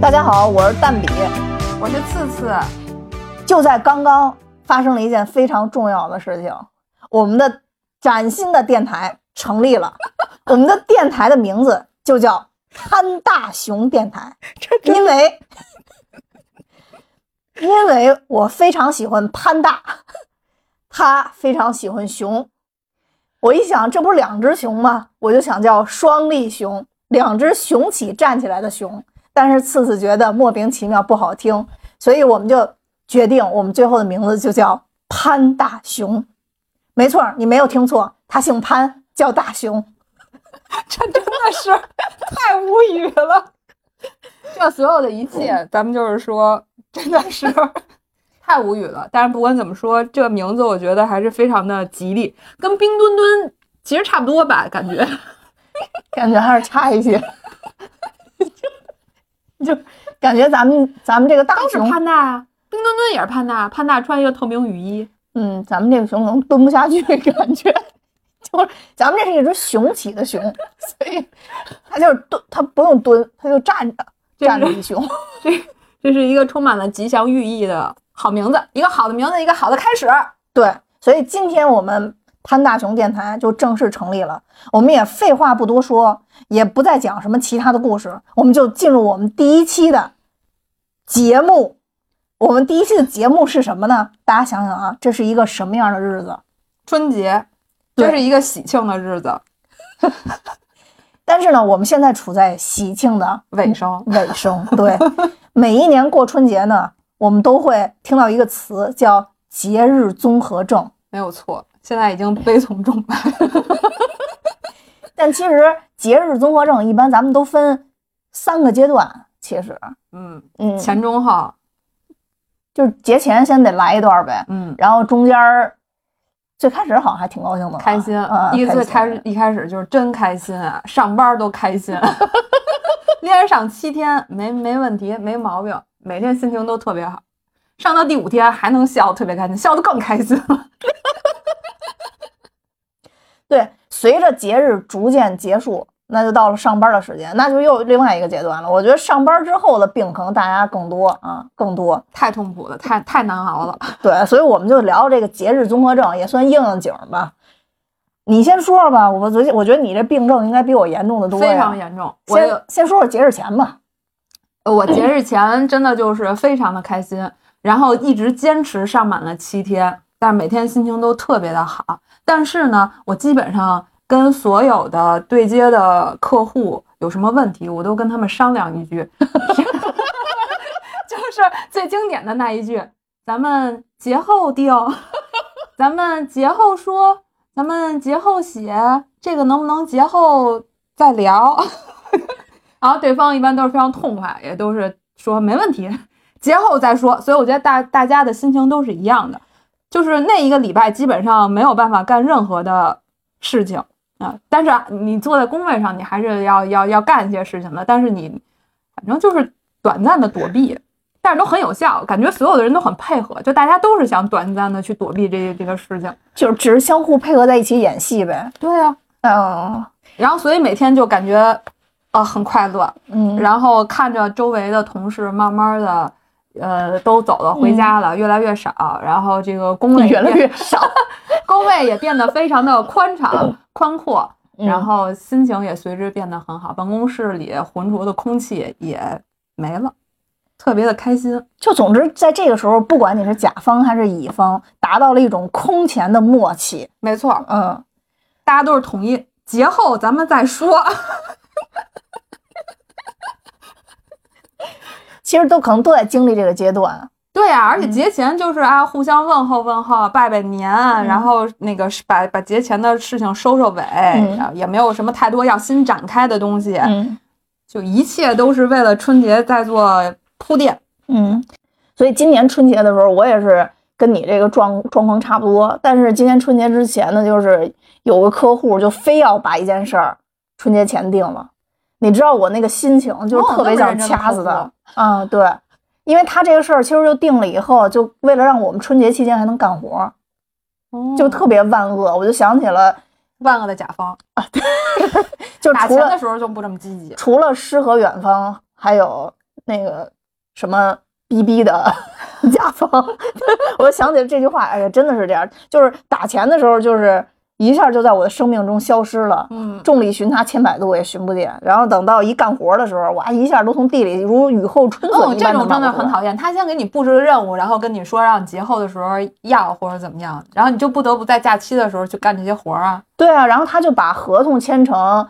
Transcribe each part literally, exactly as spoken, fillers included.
大家好，我是蛋比，我是次次。就在刚刚发生了一件非常重要的事情，我们的崭新的电台成立了。我们的电台的名字就叫潘大熊电台，因为因为我非常喜欢潘大，他非常喜欢熊。我一想，这不是两只熊吗？我就想叫双立熊，两只雄起站起来的熊。但是次次觉得莫名其妙不好听，所以我们就决定我们最后的名字就叫潘大熊。没错，你没有听错，他姓潘，叫大熊。这真的是太无语了。这所有的一切、嗯、咱们就是说真的是太无语了。但是不管怎么说，这个名字我觉得还是非常的吉利，跟冰墩墩其实差不多吧，感觉感觉还是差一些。就感觉咱们咱们这个大熊都是潘大啊，冰墩墩也是潘大，潘大穿一个透明雨衣，嗯，咱们这个熊能蹲不下去，感觉就是咱们这是一只雄起的熊，所以它就是蹲，它不用蹲，它就站着站着一熊。这这是一个充满了吉祥寓意的好名字，一个好的名字，一个好的开始。对，所以今天我们潘大熊电台就正式成立了。我们也废话不多说，也不再讲什么其他的故事，我们就进入我们第一期的节目。我们第一期的节目是什么呢？大家想想啊，这是一个什么样的日子？春节，这是一个喜庆的日子。但是呢，我们现在处在喜庆的尾声，尾声。对，每一年过春节呢，我们都会听到一个词叫节日综合症，没有错。现在已经悲从中来但其实节日综合症一般咱们都分三个阶段，其实嗯嗯，前中后，就是节前先得来一段呗，嗯，然后中间最开始好像还挺高兴的，开心，嗯，一最开始一开始就是真开心啊，上班都开心连上七天没没问题，没毛病，每天心情都特别好，上到第五天还能笑，特别开心，笑得更开心了对，随着节日逐渐结束，那就到了上班的时间，那就又另外一个阶段了。我觉得上班之后的病可能大家更多啊，更多，太痛苦了，太太难熬了。对，所以我们就聊这个节日综合症，也算应应景吧。你先说说吧，我昨我觉得你这病症应该比我严重的多，非常严重。我先先说说节日前吧。我节日前真的就是非常的开心，然后一直坚持上满了七天。但是每天心情都特别的好，但是呢，我基本上跟所有的对接的客户有什么问题，我都跟他们商量一句，就是最经典的那一句，咱们节后定，咱们节后说，咱们节后写，这个能不能节后再聊然后对方一般都是非常痛快，也都是说没问题，节后再说。所以我觉得大大家的心情都是一样的，就是那一个礼拜基本上没有办法干任何的事情啊，但是你坐在工位上，你还是要要要干一些事情的，但是你反正就是短暂的躲避，但是都很有效，感觉所有的人都很配合，就大家都是想短暂的去躲避这这个事情，就是只是相互配合在一起演戏呗。对啊，嗯，然后所以每天就感觉啊、呃、很快乐，嗯，然后看着周围的同事慢慢的。呃，都走了，回家了，嗯、越来越少，然后这个工位越来越少，工位也变得非常的宽敞、宽阔，然后心情也随之变得很好，办公室里浑浊的空气也没了，特别的开心。就总之，在这个时候，不管你是甲方还是乙方，达到了一种空前的默契。没错，嗯，大家都是统一，节后咱们再说。其实都可能都在经历这个阶段，对啊，而且节前就是啊，互相问候问候，拜拜年，嗯、然后那个把把节前的事情收收尾，嗯、也没有什么太多要新展开的东西，嗯，就一切都是为了春节在做铺垫，嗯，所以今年春节的时候，我也是跟你这个状状况差不多，但是今年春节之前呢，就是有个客户就非要把一件事儿春节前定了。你知道我那个心情就是特别想掐死他啊、哦嗯！对，因为他这个事儿其实就定了以后，就为了让我们春节期间还能干活，哦、就特别万恶。我就想起了万恶的甲方啊，对，就打钱的时候就不这么积极，除了诗和远方，还有那个什么逼逼的甲方，我就想起了这句话。哎呀，真的是这样，就是打钱的时候，就是一下就在我的生命中消失了。嗯，众里寻他千百度也寻不见。然后等到一干活的时候，哇，一下都从地里如雨后春笋一般的。哦，这种真的很讨厌。他先给你布置个任务，然后跟你说让你节后的时候要或者怎么样，然后你就不得不在假期的时候去干这些活啊。对啊，然后他就把合同签成。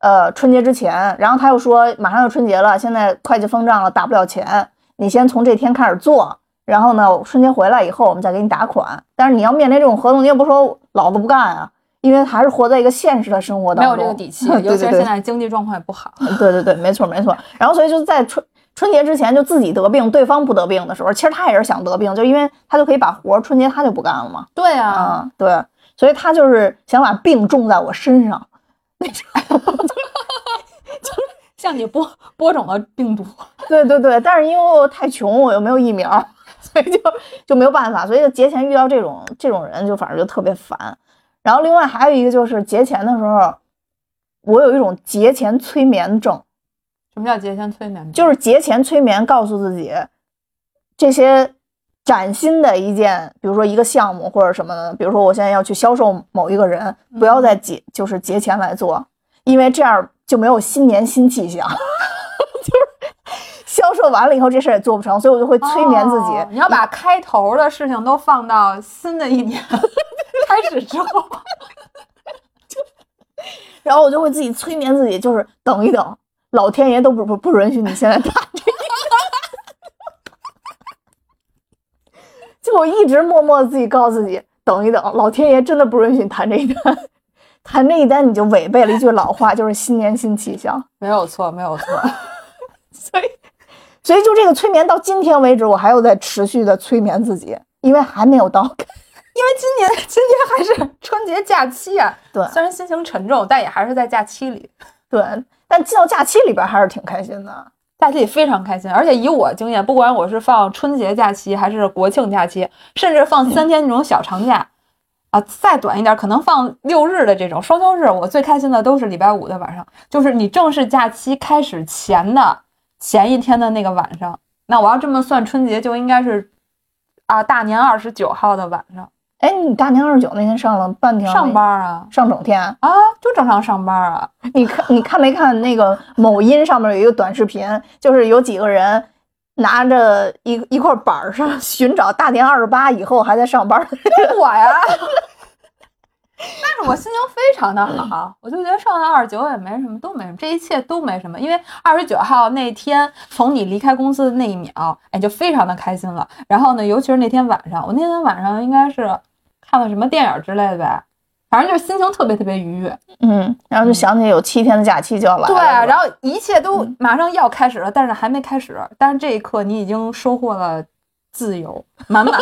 呃，春节之前，然后他又说马上要春节了，现在会计封账了，打不了钱，你先从这天开始做，然后呢，春节回来以后我们再给你打款。但是你要面临这种合同，你也不说老子不干啊，因为还是活在一个现实的生活当中，没有这个底气，尤其是现在经济状况也不好。对对对，没错没错。然后所以就在春春节之前就自己得病，对方不得病的时候，其实他也是想得病，就因为他就可以把活春节他就不干了嘛。对啊，嗯、对，所以他就是想把病种在我身上。像你播播种了病毒，对对对，但是因为我太穷，我又没有疫苗，所以就就没有办法，所以就节前遇到这种这种人，就反正就特别烦。然后另外还有一个就是节前的时候，我有一种节前催眠症。什么叫节前催眠？就是节前催眠告诉自己，这些崭新的一件，比如说一个项目或者什么的，比如说我现在要去销售某一个人，不要在节、嗯、就是节前来做，因为这样就没有新年新气象，就是销售完了以后这事也做不成，所以我就会催眠自己、哦、你要把开头的事情都放到新的一年开始之后然后我就会自己催眠自己，就是等一等，老天爷都不不不允许你现在打这个就我一直默默自己告诉自己，等一等，老天爷真的不允许你谈这一单，谈这一单你就违背了一句老话，就是新年新气象。没有错，没有错。所以，所以就这个催眠到今天为止，我还有在持续的催眠自己，因为还没有到，因为今年今年还是春节假期啊。对，虽然心情沉重，但也还是在假期里。对，但进到假期里边还是挺开心的。假期非常开心，而且以我经验，不管我是放春节假期还是国庆假期，甚至放三天那种小长假、嗯、啊，再短一点可能放六日的这种双休日，我最开心的都是礼拜五的晚上，就是你正式假期开始前的前一天的那个晚上。那我要这么算，春节就应该是啊大年二十九号的晚上。哎，你大年二十九那天上了半天上班啊？上整天啊？就正常上班啊？你看，你看没看那个某音上面有一个短视频，就是有几个人拿着一一块板上寻找大年二十八以后还在上班。是我呀，但是我心情非常的好，我就觉得上到二十九也没什么，都没什么，这一切都没什么，因为二十九号那天从你离开公司的那一秒，哎，就非常的开心了。然后呢，尤其是那天晚上，我那天晚上应该是。看了什么电影之类的呗，反正就是心情特别特别愉悦，嗯，然后就想起有七天的假期就要来了、嗯，对，然后一切都马上要开始了，嗯、但是还没开始，但是这一刻你已经收获了自由满满，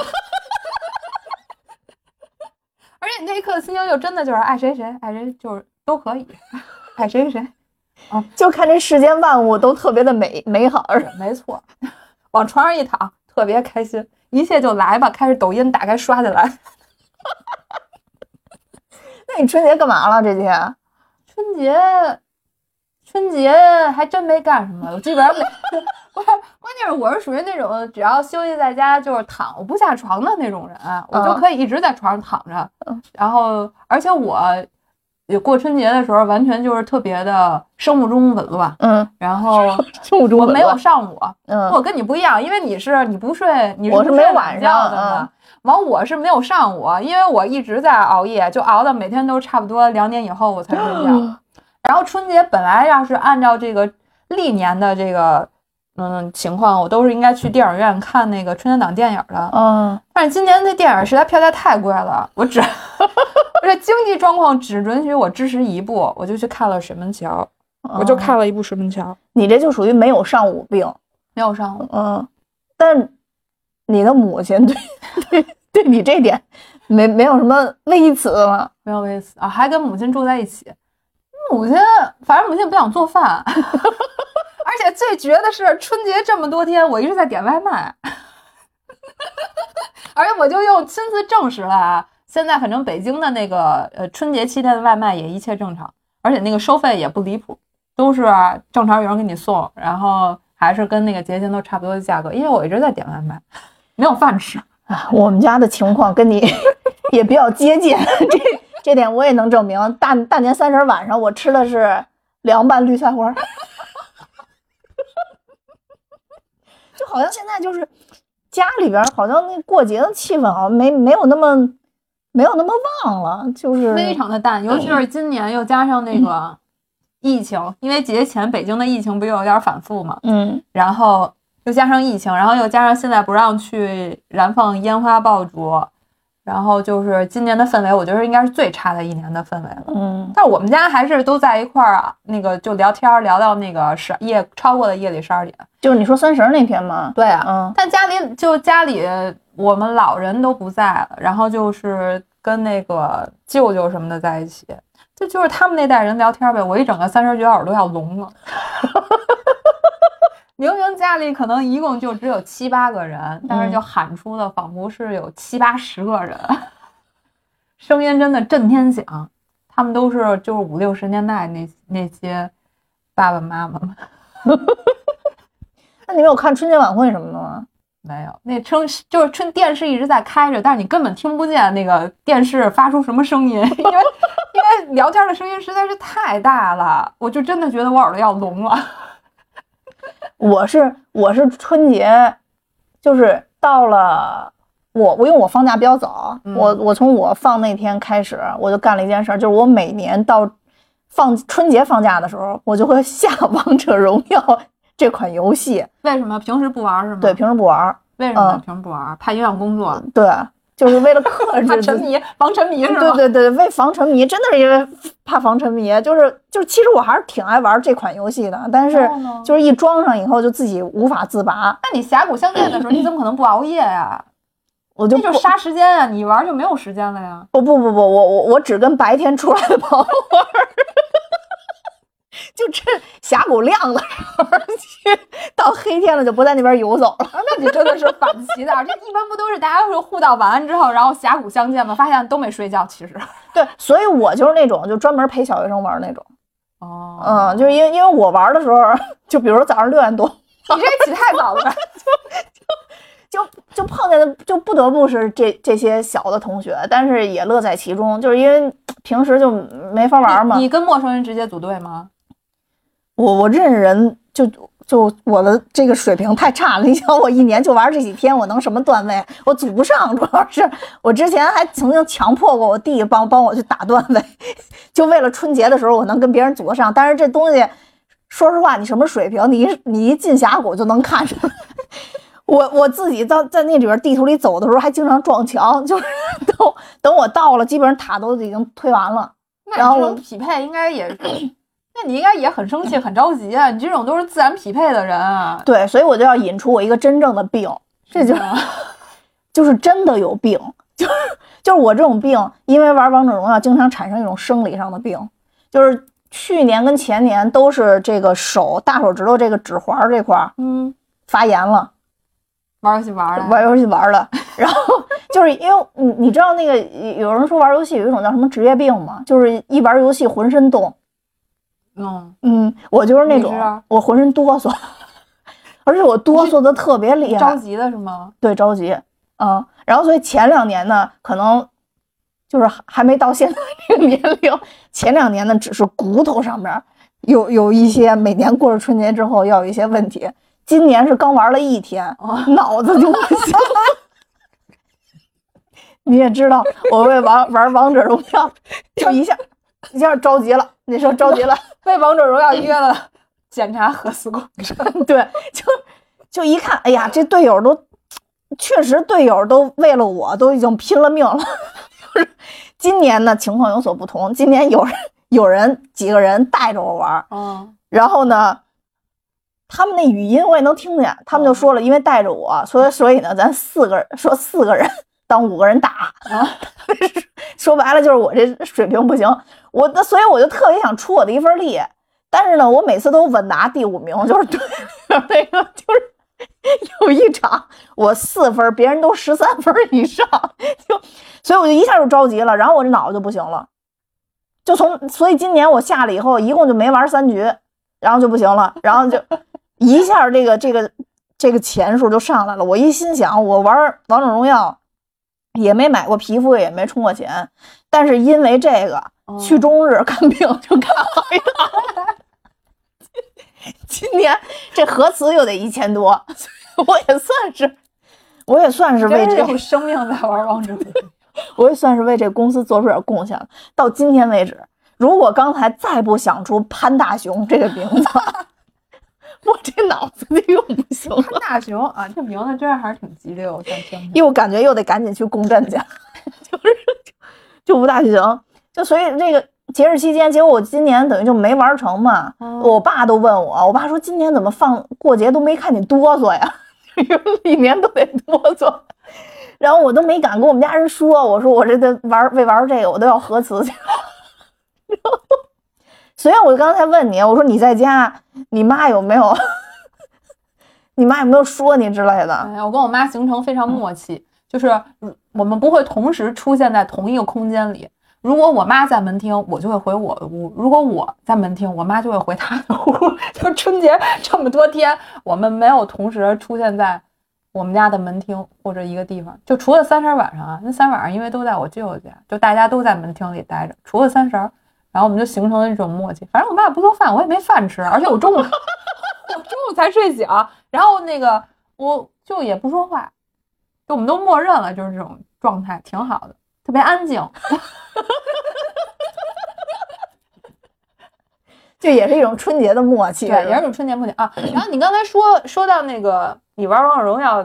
而且你那一刻的心情就真的就是爱谁谁爱谁就是都可以，爱谁谁，啊，就看这世间万物都特别的美美好，没错，往床上一躺特别开心，一切就来吧，开始抖音打开刷起来。那你春节干嘛了？这几天春节春节还真没干什么，我基本上没关键是我是属于那种只要休息在家就是躺，我不下床的那种人，我就可以一直在床上躺着、嗯、然后而且我也过春节的时候完全就是特别的生物钟紊乱，嗯，然后我没有上午，嗯，我跟你不一样，因为你是你不睡，你是不睡，我是没晚上的嘛。完、嗯、我是没有上午，因为我一直在熬夜，就熬到每天都差不多两点以后我才睡觉、嗯。然后春节本来要是按照这个历年的这个嗯情况，我都是应该去电影院看那个春节档电影的，嗯，但是今年那电影实在票价太贵了，我只。而且经济状况只允许我支持一部，我就去看了水门桥、嗯、我就看了一部水门桥。你这就属于没有上午病，没有上午，嗯，但你的母亲对对对你这点没没有什么微词吗？没有微词啊，还跟母亲住在一起，母亲反正母亲不想做饭而且最绝的是春节这么多天我一直在点外卖而且我就用亲自证实了啊，现在反正北京的那个呃春节期间的外卖也一切正常，而且那个收费也不离谱，都是正常有人给你送，然后还是跟那个节前都差不多的价格，因为我一直在点外卖，没有饭吃啊。我们家的情况跟你也比较接近，这这点我也能证明。大大年三十晚上我吃的是凉拌绿菜花，就好像现在就是家里边好像那过节的气氛好像没没有那么没有那么旺了，就是非常的淡，尤其是今年又加上那个。嗯疫情，因为节前北京的疫情不就有点反复嘛，嗯，然后又加上疫情，然后又加上现在不让去燃放烟花爆竹，然后就是今年的氛围，我觉得应该是最差的一年的氛围了，嗯。但我们家还是都在一块儿啊，那个就聊天聊到那个十夜超过了夜里十二点，就是你说三十那天吗？对啊，嗯。但家里就家里我们老人都不在了，然后就是跟那个舅舅什么的在一起。这就是他们那代人聊天呗，我一整个三十九小时都要聋了。明明家里可能一共就只有七八个人，但是就喊出的仿佛是有七八十个人，嗯、声音真的震天响。他们都是就是五六十年代那那些爸爸妈妈们。那你们有看春节晚会什么的吗？没有，那春就是春电视一直在开着，但是你根本听不见那个电视发出什么声音，因为因为聊天的声音实在是太大了，我就真的觉得我耳朵要聋了。我是我是春节，就是到了我我因为我放假比较早，嗯、我我从我放那天开始，我就干了一件事，就是我每年到放春节放假的时候，我就会下王者荣耀。这款游戏为什么平时不玩是吗？对，平时不玩。为什么、嗯、平时不玩？怕影响工作。对，就是为了克制。怕沉迷，防沉迷是吗？对对对，为防沉迷，真的是因为怕防沉迷，就是就是，其实我还是挺爱玩这款游戏的，但是就是一装上以后就自己无法自拔。那你峡谷相见的时候，你怎么可能不熬夜呀、啊？我就那就杀时间啊！你玩就没有时间了呀。不不不不，我我我只跟白天出来跑玩。就趁峡谷亮了，然后去到黑天了就不在那边游走了。那你真的是反其道，这一般不都是大家会互道晚安之后，然后峡谷相见吗？发现都没睡觉，其实。对，所以我就是那种就专门陪小学生玩那种。哦，嗯，就是因为因为我玩的时候，就比如说早上六点多，你这起太早了吧？就就就碰见的就不得不是这这些小的同学，但是也乐在其中，就是因为平时就没法玩嘛。你, 你跟陌生人直接组队吗？我我认识人就就我的这个水平太差了，你想我一年就玩这几天，我能什么段位？我组不上，主要是我之前还曾经强迫过我弟帮帮我去打段位，就为了春节的时候我能跟别人组得上。但是这东西，说实话，你什么水平，你一你一进峡谷就能看出来。我我自己在在那里边地图里走的时候，还经常撞墙，就是等等我到了，基本上塔都已经推完了。然后我匹配应该也。那你应该也很生气很着急啊，你这种都是自然匹配的人啊。对，所以我就要引出我一个真正的病，这就是、就是真的有病，就是就是我这种病，因为玩王者荣耀经常产生一种生理上的病，就是去年跟前年都是这个手大手指头这个指环这块嗯发炎了，玩游戏玩了玩游戏玩了然后就是因为你你知道那个有人说玩游戏有一种叫什么职业病吗？就是一玩游戏浑身动。嗯嗯，我就是那种，啊、我浑身哆嗦，而且我哆嗦的特别厉害。着急的是吗？对，着急。嗯，然后所以前两年呢，可能就是还没到现在这个年龄，前两年呢只是骨头上面有有一些，每年过了春节之后要有一些问题。今年是刚玩了一天，哦、脑子就不行了。你也知道，我为玩玩王者荣耀，就一下。一下着急了，那时候着急了，被王者荣耀约了检查核磁共振。对，就就一看，哎呀，这队友都确实队友都为了我都已经拼了命了。今年呢情况有所不同，今年有人有人几个人带着我玩，嗯，然后呢，他们那语音我也能听见，他们就说了，因为带着我，所以所以呢，咱四个人说四个人。当五个人打啊，说白了就是我这水平不行，我的所以我就特别想出我的一份力，但是呢，我每次都稳拿第五名，就是对那个就是有一场我四分，别人都十三分以上，就所以我就一下就着急了，然后我这脑子就不行了，就从所以今年我下了以后，一共就没玩三局，然后就不行了，然后就。一下这个这个这个钱数就上来了。我一心想，我玩王者荣耀也没买过皮肤，也没充过钱，但是因为这个、哦、去中日看病就看好一趟。今年这核磁又得一千多，我也算是，我也算是为这有生命在玩王者，我也算是为这公司做出点贡献了。到今天为止，如果刚才再不想出潘大雄这个名字，我这脑子就用不行了。潘大雄啊，这名字真的还是挺激溜，因为我感觉又得赶紧去公证去，就是就不大行，就所以这个。节日期间，结果我今年等于就没玩成嘛。哦、我爸都问我，我爸说今年怎么放过节都没看你哆嗦呀，一年都得哆嗦。然后我都没敢跟我们家人说，我说我这得玩为玩这个，我都要核磁去。然后，所以我刚才问你，我说你在家，你妈有没有，你妈有没有说你之类的？哎，我跟我妈形成非常默契，嗯、就是我们不会同时出现在同一个空间里。如果我妈在门厅，我就会回我的屋；如果我在门厅，我妈就会回她的屋。就春节这么多天，我们没有同时出现在我们家的门厅或者一个地方，就除了三十晚上啊，那三晚上因为都在我舅舅家，就大家都在门厅里待着，除了三十，然后我们就形成了一种默契。反正我爸不做饭，我也没饭吃，而且我中午我中午才睡醒，然后那个我就也不说话，就我们都默认了，就是这种状态挺好的，特别安静。就也是一种春节的默契，对，也是一种春节默契啊。然后你刚才说说到那个你玩王者荣耀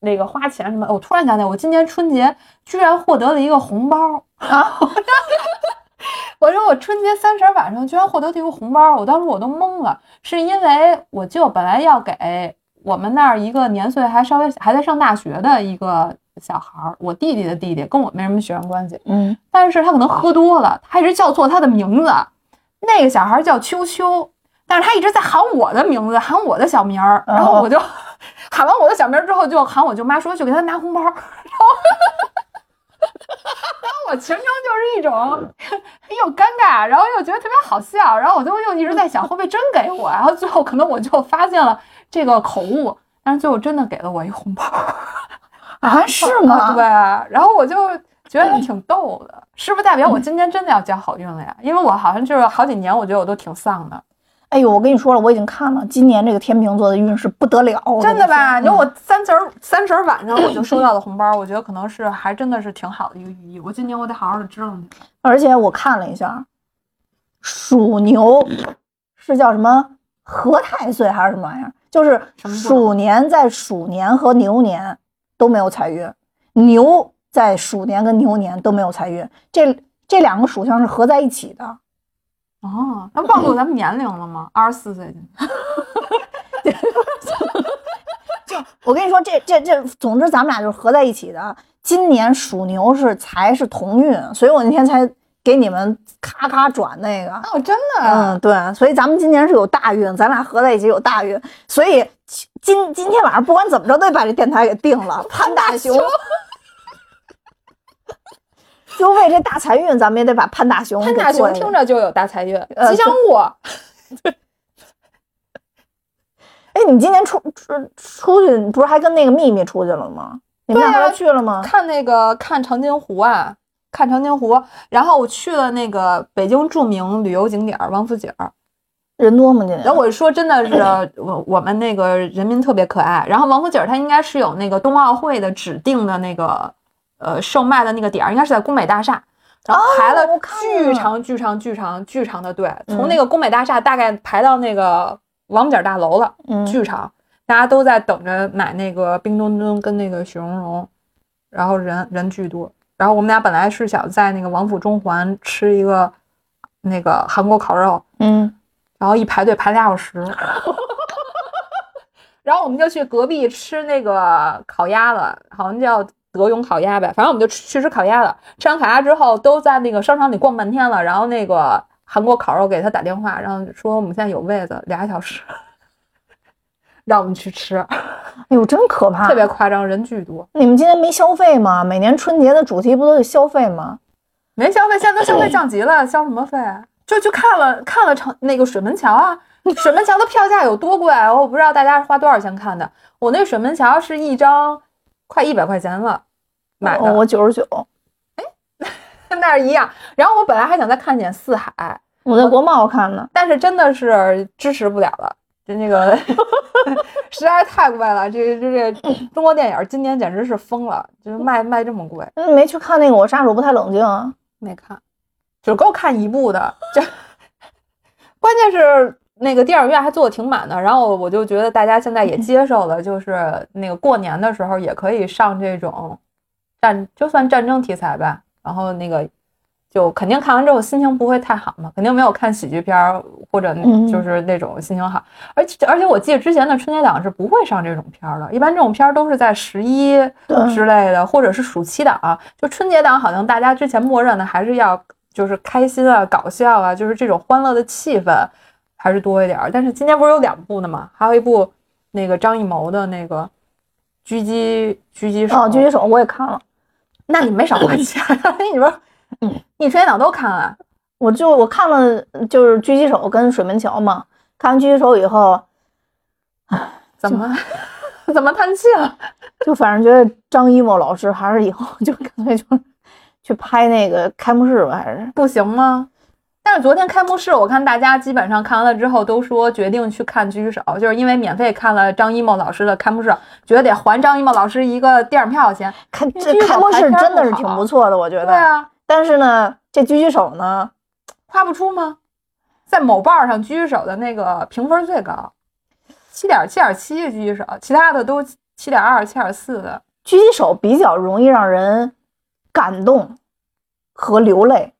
那个花钱什么，我突然想起来，我今年春节居然获得了一个红包啊！我说我春节三十晚上居然获得了一个红包，我当时我都懵了，是因为我舅本来要给我们那儿一个年岁还稍微还在上大学的一个。小孩我弟弟的弟弟跟我没什么血缘关系，嗯，但是他可能喝多了，他一直叫错他的名字。那个小孩叫秋秋，但是他一直在喊我的名字，喊我的小名儿，然后我就、哦、喊完我的小名之后，就喊我舅妈说去给他拿红包，然后，然后我全程就是一种又尴尬，然后又觉得特别好笑，然后我就又一直在想会不会真给我，然后最后可能我就发现了这个口误，但是最后真的给了我一红包。啊，是吗？啊对啊，然后我就觉得挺逗的，是不是代表我今天真的要交好运了呀？嗯、因为我好像就是好几年，我觉得我都挺丧的。哎呦，我跟你说了，我已经看了，今年这个天秤座的运势不得了，真的吧？你说、嗯、我三十三十晚上我就收到了红包，我觉得可能是还真的是挺好的一个寓意。我今年我得好好的支棱你。而且我看了一下，属牛是叫什么合太岁还是什么玩意儿？就是鼠年在鼠年和牛年。都没有财运，牛在鼠年跟牛年都没有财运，这这两个属相是合在一起的。哦，那暴露咱们年龄了吗？二十四岁。就我跟你说，这这这，总之咱们俩就是合在一起的。今年属牛是财是同运，所以我那天才给你们咔咔转那个。哦，真的。嗯，对，所以咱们今年是有大运，咱俩合在一起有大运，所以。今今天晚上不管怎么着都得把这电台给定了，潘大雄，就为这大财运，咱们也得把潘大雄。潘大雄听着就有大财运，吉祥物。哎，你今天出出出去，不是还跟那个秘密出去了吗？你们俩去了吗？看那个看长津湖啊，看长津湖，然后我去了那个北京著名旅游景点王府井。人多吗？然后我说真的是我我们那个人民特别可爱。然后王府井它应该是有那个冬奥会的指定的那个呃售卖的那个点，应该是在宫北大厦，然后排了巨长巨长巨长巨长的队，从那个宫北大厦大概排到那个王府井大楼了，巨长，大家都在等着买那个冰墩墩跟那个雪融融，然后人人巨多。然后我们俩本来是想在那个王府中环吃一个那个韩国烤肉，嗯。然后一排队排俩小时，然后我们就去隔壁吃那个烤鸭了，好像叫德勇烤鸭呗，反正我们就去吃烤鸭了。吃完烤鸭之后，都在那个商场里逛半天了。然后那个韩国烤肉给他打电话，然后说我们现在有位子，俩小时，让我们去吃。哎呦，真可怕，特别夸张，人巨多。你们今天没消费吗？每年春节的主题不都是消费吗？没消费，现在都消费降级了，消什么费？就去看了看了长那个水门桥啊，水门桥的票价有多贵啊？我不知道大家是花多少钱看的。我那水门桥是一张快一百块钱了买的，哦、我九十九。哎，那是一样。然后我本来还想再看点四海，我在国贸我看呢，但是真的是支持不了了。就那个实在是太贵了，这这这中国电影今年简直是疯了，就是卖卖这么贵。嗯，没去看那个我杀手不太冷静啊，没看，只够看一部的。这关键是那个电影院还做的挺满的，然后我就觉得大家现在也接受了，就是那个过年的时候也可以上这种战，就算战争题材吧。然后那个就肯定看完之后心情不会太好嘛，肯定没有看喜剧片或者就是那种心情好。嗯、而且而且我记得之前的春节档是不会上这种片的，一般这种片都是在十一之类的，或者是暑期档、啊。就春节档好像大家之前默认的还是要就是开心啊、搞笑啊，就是这种欢乐的气氛还是多一点。但是今年不是有两部的嘛，还有一部那个张艺谋的那个狙击狙击手，哦，狙击手我也看了，那你没少花钱，你说。嗯，你春节档都看了、啊，我就我看了就是狙击手跟水门桥嘛。看完狙击手以后，唉，怎么怎么叹气了？就反正觉得张艺谋老师还是以后就干脆就去拍那个开幕式吧，还是不行吗？但是昨天开幕式，我看大家基本上看完了之后都说决定去看狙击手，就是因为免费看了张艺谋老师的开幕式，觉得得还张艺谋老师一个电影票钱。看这开幕式真的是挺不错的，我觉得。对啊。但是呢，这狙击手呢，花不出吗？在某报上，狙击手的那个评分最高，七点七点七狙击手，其他的都七点二、七点四的。狙击手比较容易让人感动和流泪，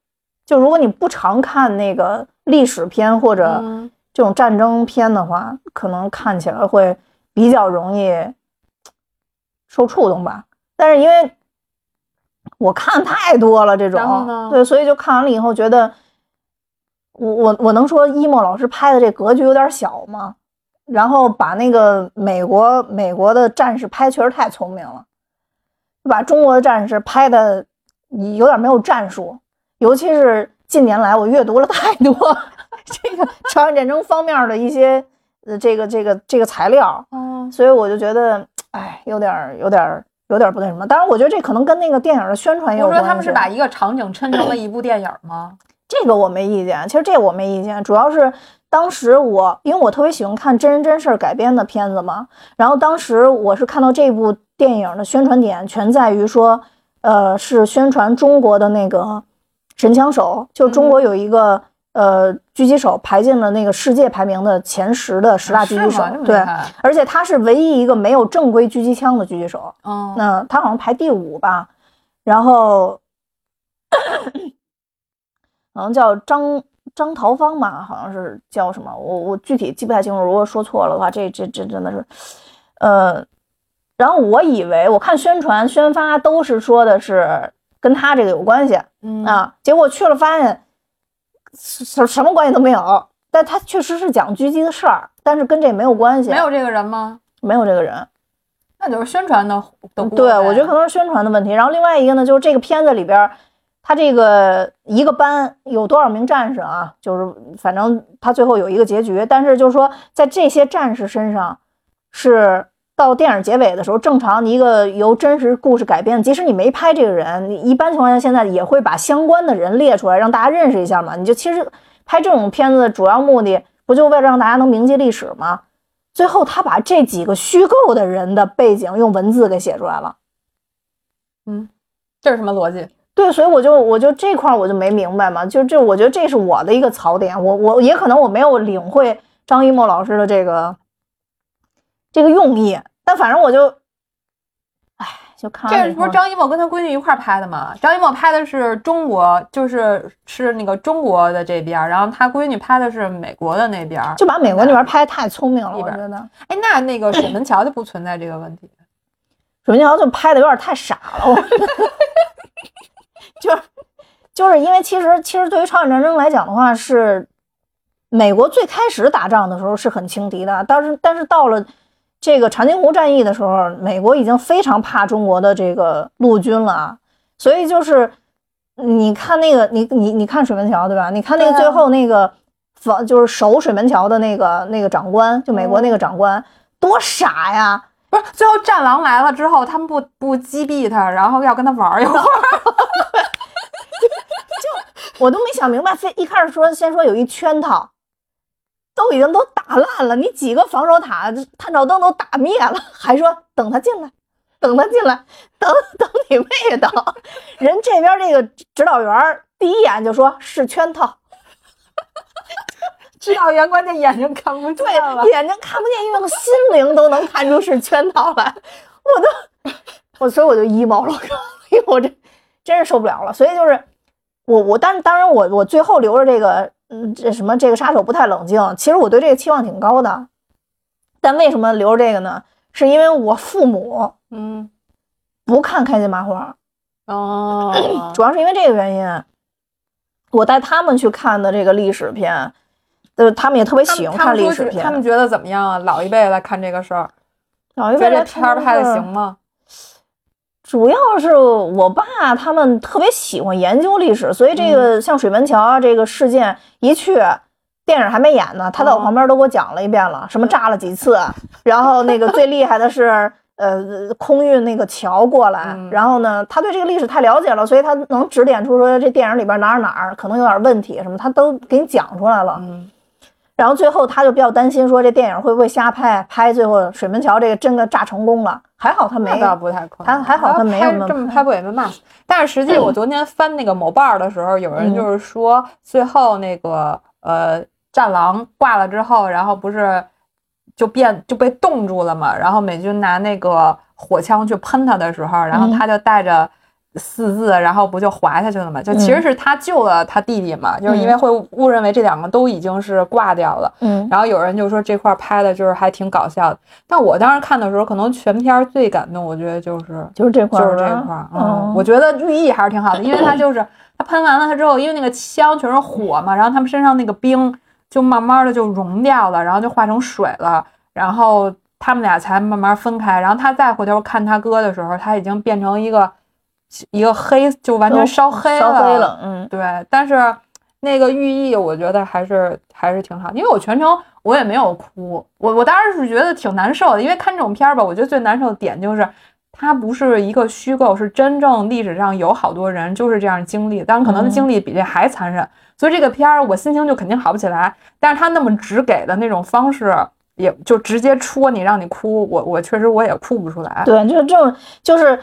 就如果你不常看那个历史片或者这种战争片的话，嗯、可能看起来会比较容易受触动吧。但是因为我看太多了这种，对，所以就看完了以后觉得我我我能说伊莫老师拍的这格局有点小吗？然后把那个美国美国的战士拍确实太聪明了，把中国的战士拍的有点没有战术，尤其是近年来我阅读了太多这个朝鲜战争方面的一些呃这个这个这个材料，嗯，所以我就觉得哎，有点有点。有点不那什么，当然我觉得这可能跟那个电影的宣传也有关系。我说他们是把一个场景抻成了一部电影吗？这个我没意见，其实这我没意见，主要是当时我因为我特别喜欢看真人真事改编的片子嘛，然后当时我是看到这部电影的宣传点全在于说，呃，是宣传中国的那个神枪手，就中国有一个、嗯、呃狙击手排进了那个世界排名的前十的十大狙击手，啊、对，而且他是唯一一个没有正规狙击枪的狙击手，嗯，那他好像排第五吧，然后好像叫张张桃芳吧，好像是叫什么，我我具体记不太清楚，如果说错了的话，这这这真的是，呃，然后我以为我看宣传宣发都是说的是跟他这个有关系，嗯啊，结果去了发现。什什么关系都没有，但他确实是讲狙击的事儿，但是跟这也没有关系。没有这个人吗？没有这个人，那就是宣传的。对，我觉得可能是宣传的问题。然后另外一个呢，就是这个片子里边，他这个一个班有多少名战士啊？就是反正他最后有一个结局，但是就是说，在这些战士身上，是到电影结尾的时候，正常你一个由真实故事改编，即使你没拍这个人，你一般情况下现在也会把相关的人列出来，让大家认识一下嘛。你就其实拍这种片子的主要目的，不就为了让大家能铭记历史吗？最后他把这几个虚构的人的背景用文字给写出来了。嗯，这是什么逻辑？对，所以我就我就这块我就没明白嘛，就这我觉得这是我的一个槽点，我我也可能我没有领会张艺谋老师的这个。这个用意，但反正我就，哎，就看这不是张艺谋跟他闺女一块拍的吗？张艺谋拍的是中国，就是是那个中国的这边，然后他闺女拍的是美国的那边，就把美国那边拍的太聪明了，我觉得。哎，那那个水门桥就不存在这个问题，水门桥就拍的有点太傻了，我就是就是因为其实其实对于朝鲜战争来讲的话，是美国最开始打仗的时候是很轻敌的，但是但是到了。这个长津湖战役的时候，美国已经非常怕中国的这个陆军了啊，所以就是你看那个，你你你看水门桥对吧？你看那个最后那个防就是守水门桥的那个那个长官，就美国那个长官、嗯、多傻呀！不是，最后战狼来了之后，他们不不击毙他，然后要跟他玩一会儿。就我都没想明白，非一开始说先说有一圈套，都已经都打烂了，你几个防守塔、探照灯都打灭了，还说等他进来。等他进来，等等你妹等人这边这个指导员第一眼就说是圈套，指导员关键眼睛看不见了，对，眼睛看不见，因为心灵都能看出是圈套来，我都我所以我就emo了，因为我这真是受不了了，所以就是我我但是当然我我最后留着这个嗯这什么这个杀手不太冷静，其实我对这个期望挺高的，但为什么留着这个呢？是因为我父母，嗯，不看开心麻花，哦，主要是因为这个原因，我带他们去看的这个历史片，呃，他们也特别喜欢看历史片，他们觉得怎么样啊？老一辈来看这个事儿，老一辈来看这片拍的行吗？主要是我爸他们特别喜欢研究历史，所以这个像水门桥啊这个事件一去。电影还没演呢，他在我旁边都给我讲了一遍了，哦、什么炸了几次，然后那个最厉害的是，呃，空运那个桥过来、嗯，然后呢，他对这个历史太了解了，所以他能指点出说这电影里边哪儿哪儿可能有点问题什么，他都给你讲出来了。嗯、然后最后他就比较担心说这电影会不会瞎拍，拍最后水门桥这个真的炸成功了，还好他没，那倒不太可能，还还好他没有那么这么拍不也没骂死。但是实际我昨天翻那个某瓣的时候，嗯、有人就是说最后那个呃。战狼挂了之后，然后不是就变就被冻住了嘛？然后美军拿那个火枪去喷他的时候，然后他就带着四字，然后不就滑下去了嘛？就其实是他救了他弟弟嘛，嗯、就是因为会误认为这两个都已经是挂掉了。嗯，然后有人就说这块拍的就是还挺搞笑的，但我当时看的时候，可能全片最感动，我觉得就是就是这块，就是这块。嗯，嗯我觉得寓意还是挺好的，因为他就是他喷完了他之后，因为那个枪全是火嘛，然后他们身上那个冰。就慢慢的就融掉了，然后就化成水了，然后他们俩才慢慢分开。然后他再回头看他哥的时候，他已经变成一个一个黑，就完全烧黑了。烧黑了，嗯，对。但是那个寓意，我觉得还是还是挺好，因为我全程我也没有哭，我我当时是觉得挺难受的，因为看这种片儿吧，我觉得最难受的点就是。它不是一个虚构，是真正历史上有好多人就是这样经历，当然可能经历比这还残忍、嗯、所以这个片儿我心情就肯定好不起来，但是它那么直给的那种方式也就直接戳你让你哭，我我确实我也哭不出来，对，就这种就是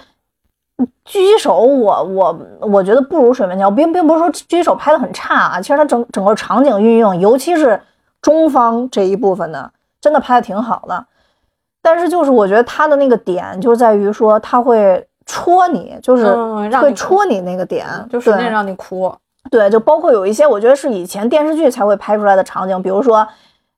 狙击手我我我觉得不如水门桥，并并不是说狙击手拍的很差啊，其实它整整个场景运用尤其是中方这一部分呢真的拍的挺好的，但是就是我觉得他的那个点就在于说他会戳你，就是会戳你那个点，嗯、就是那让你哭。对，就包括有一些我觉得是以前电视剧才会拍出来的场景，比如说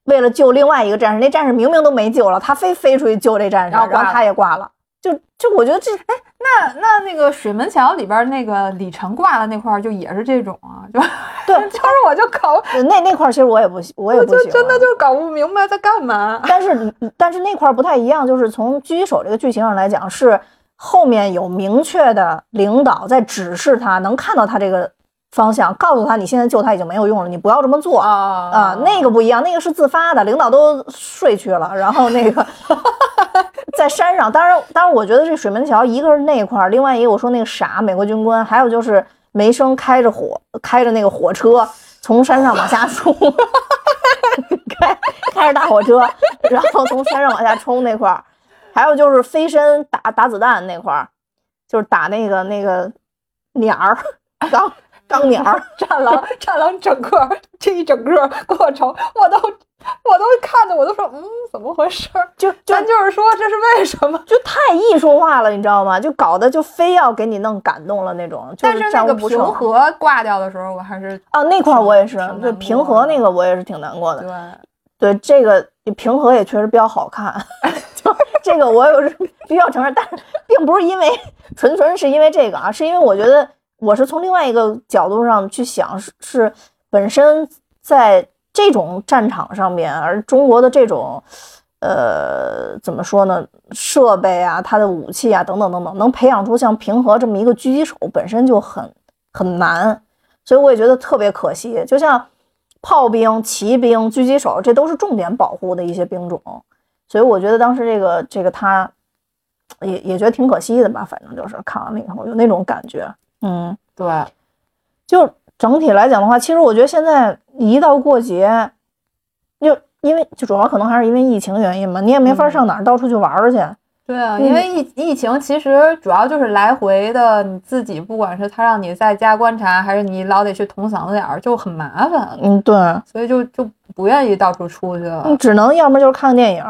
为了救另外一个战士，那战士明明都没救了，他非飞出去救这战士，然后他也挂了。就就我觉得这哎，那那那个水门桥里边那个李晨挂了那块就也是这种啊，就对，就是我就搞那那块其实我也不我也不喜欢，就真的就是搞不明白在干嘛。但是但是那块不太一样，就是从狙击手这个剧情上来讲，是后面有明确的领导在指示他，能看到他这个方向，告诉他你现在救他已经没有用了，你不要这么做啊、oh. 呃、那个不一样，那个是自发的，领导都睡去了，然后那个。在山上，当然，当然，我觉得这水门桥，一个是那块儿，另外一个我说那个傻美国军官，还有就是梅生开着火，开着那个火车从山上往下冲，开开着大火车，然后从山上往下冲那块儿，还有就是飞身打打子弹那块儿，就是打那个那个鸟儿钢钢鸟儿，战狼战狼整个这一整个过程我都。我都看着我都说嗯怎么回事，就就咱就是说这是为什么，就太艺术化了你知道吗，就搞得就非要给你弄感动了那种、就是、但是那个平和挂掉的时候我还是啊那块我也是对平和那个我也是挺难过的，对对，这个平和也确实比较好看就是这个我有必要承认，但是并不是因为纯纯是因为这个啊，是因为我觉得我是从另外一个角度上去想，是是本身在这种战场上面，而中国的这种，呃，怎么说呢，设备啊，它的武器啊，等等等等，能培养出像平和这么一个狙击手，本身就很很难，所以我也觉得特别可惜。就像炮兵、骑兵、狙击手，这都是重点保护的一些兵种，所以我觉得当时这个这个他也也觉得挺可惜的吧，反正就是看完了以后有那种感觉。嗯，对，就整体来讲的话，其实我觉得现在一到过节，就因为就主要可能还是因为疫情原因嘛，你也没法上哪儿到处去玩去。嗯，对啊，因为疫疫情其实主要就是来回的，你自己不管是他让你在家观察，还是你老得去捅嗓子眼儿，就很麻烦。嗯，对，所以就就不愿意到处出去了。你只能要么就是看电影，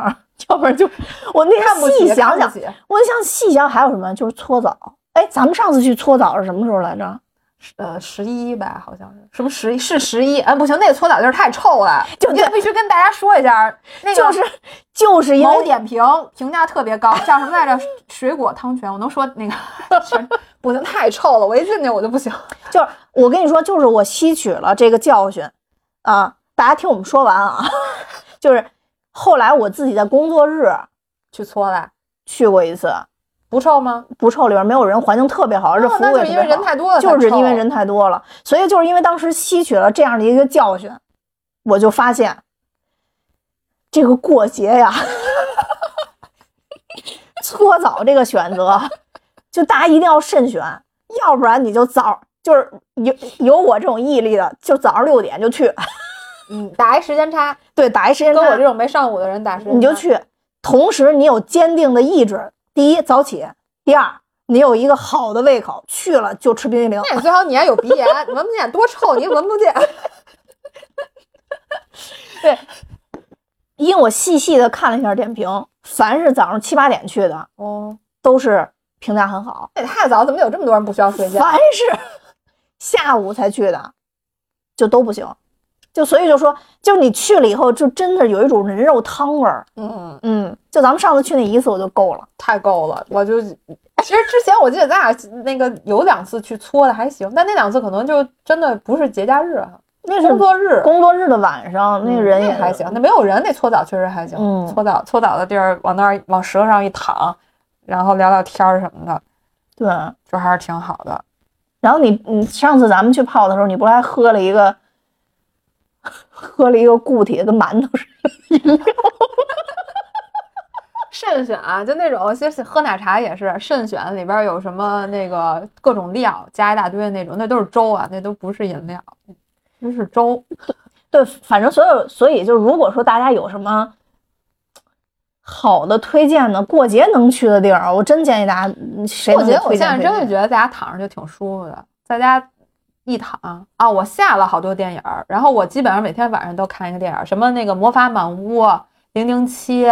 要不然就我那细想想，我想细想还有什么，就是搓澡。哎，咱们上次去搓澡是什么时候来着？呃，十一吧，好像是，是不是十一？是十一？哎，不行，那个搓澡地儿太臭了，就你必须跟大家说一下，那个就是就是某点评评价特别高，叫什么来着？水果汤泉，我能说那个不行，太臭了，我一进去我就不行。就是我跟你说，就是我吸取了这个教训啊，大家听我们说完啊，就是后来我自己在工作日去搓了，去过一次。不臭吗？不臭，里边没有人，环境特别好，而且服务也特别好。那就是因为人太多了，就是因为人太多了，所以就是因为当时吸取了这样的一个教训，我就发现这个过节呀，搓澡这个选择，就大家一定要慎选，要不然你就早就是有有我这种毅力的，就早上六点就去，嗯，打一时间差，对，打一时间差，跟我这种没上午的人打时间差，你就去，同时你有坚定的意志。第一早起，第二你有一个好的胃口，去了就吃冰激凌。那你最好你还有鼻炎，你闻不见多臭，你闻不见。对，因为我细细的看了一下点评，凡是早上七八点去的，哦，都是评价很好。那也太早，怎么有这么多人不需要睡觉？凡是下午才去的，就都不行。就所以就说，就你去了以后，就真的有一种人肉汤味儿。嗯嗯，就咱们上次去那一次我就够了，太够了。我就其实之前我记得咱俩那个有两次去搓的还行，但那两次可能就真的不是节假日啊，那是工作日，工作日的晚上那个人也还行，那没有人，那搓澡确实还行。嗯，搓澡搓澡的地儿往那儿往舌头上一躺，然后聊聊天什么的，对，就还是挺好的。然后你你上次咱们去泡的时候，你不还喝了一个？喝了一个固体的馒头似的饮料，慎选啊！就那种，其实喝奶茶也是慎选，里边有什么那个各种料加一大堆的那种，那都是粥啊，那都不是饮料，那是粥。对，反正所有，所以就如果说大家有什么好的推荐的过节能去的地儿，我真建议大家谁能推荐推荐。过节我现在真的觉得大家躺着就挺舒服的，在家。一躺啊，我下了好多电影，然后我基本上每天晚上都看一个电影，什么那个魔法满屋、零零七，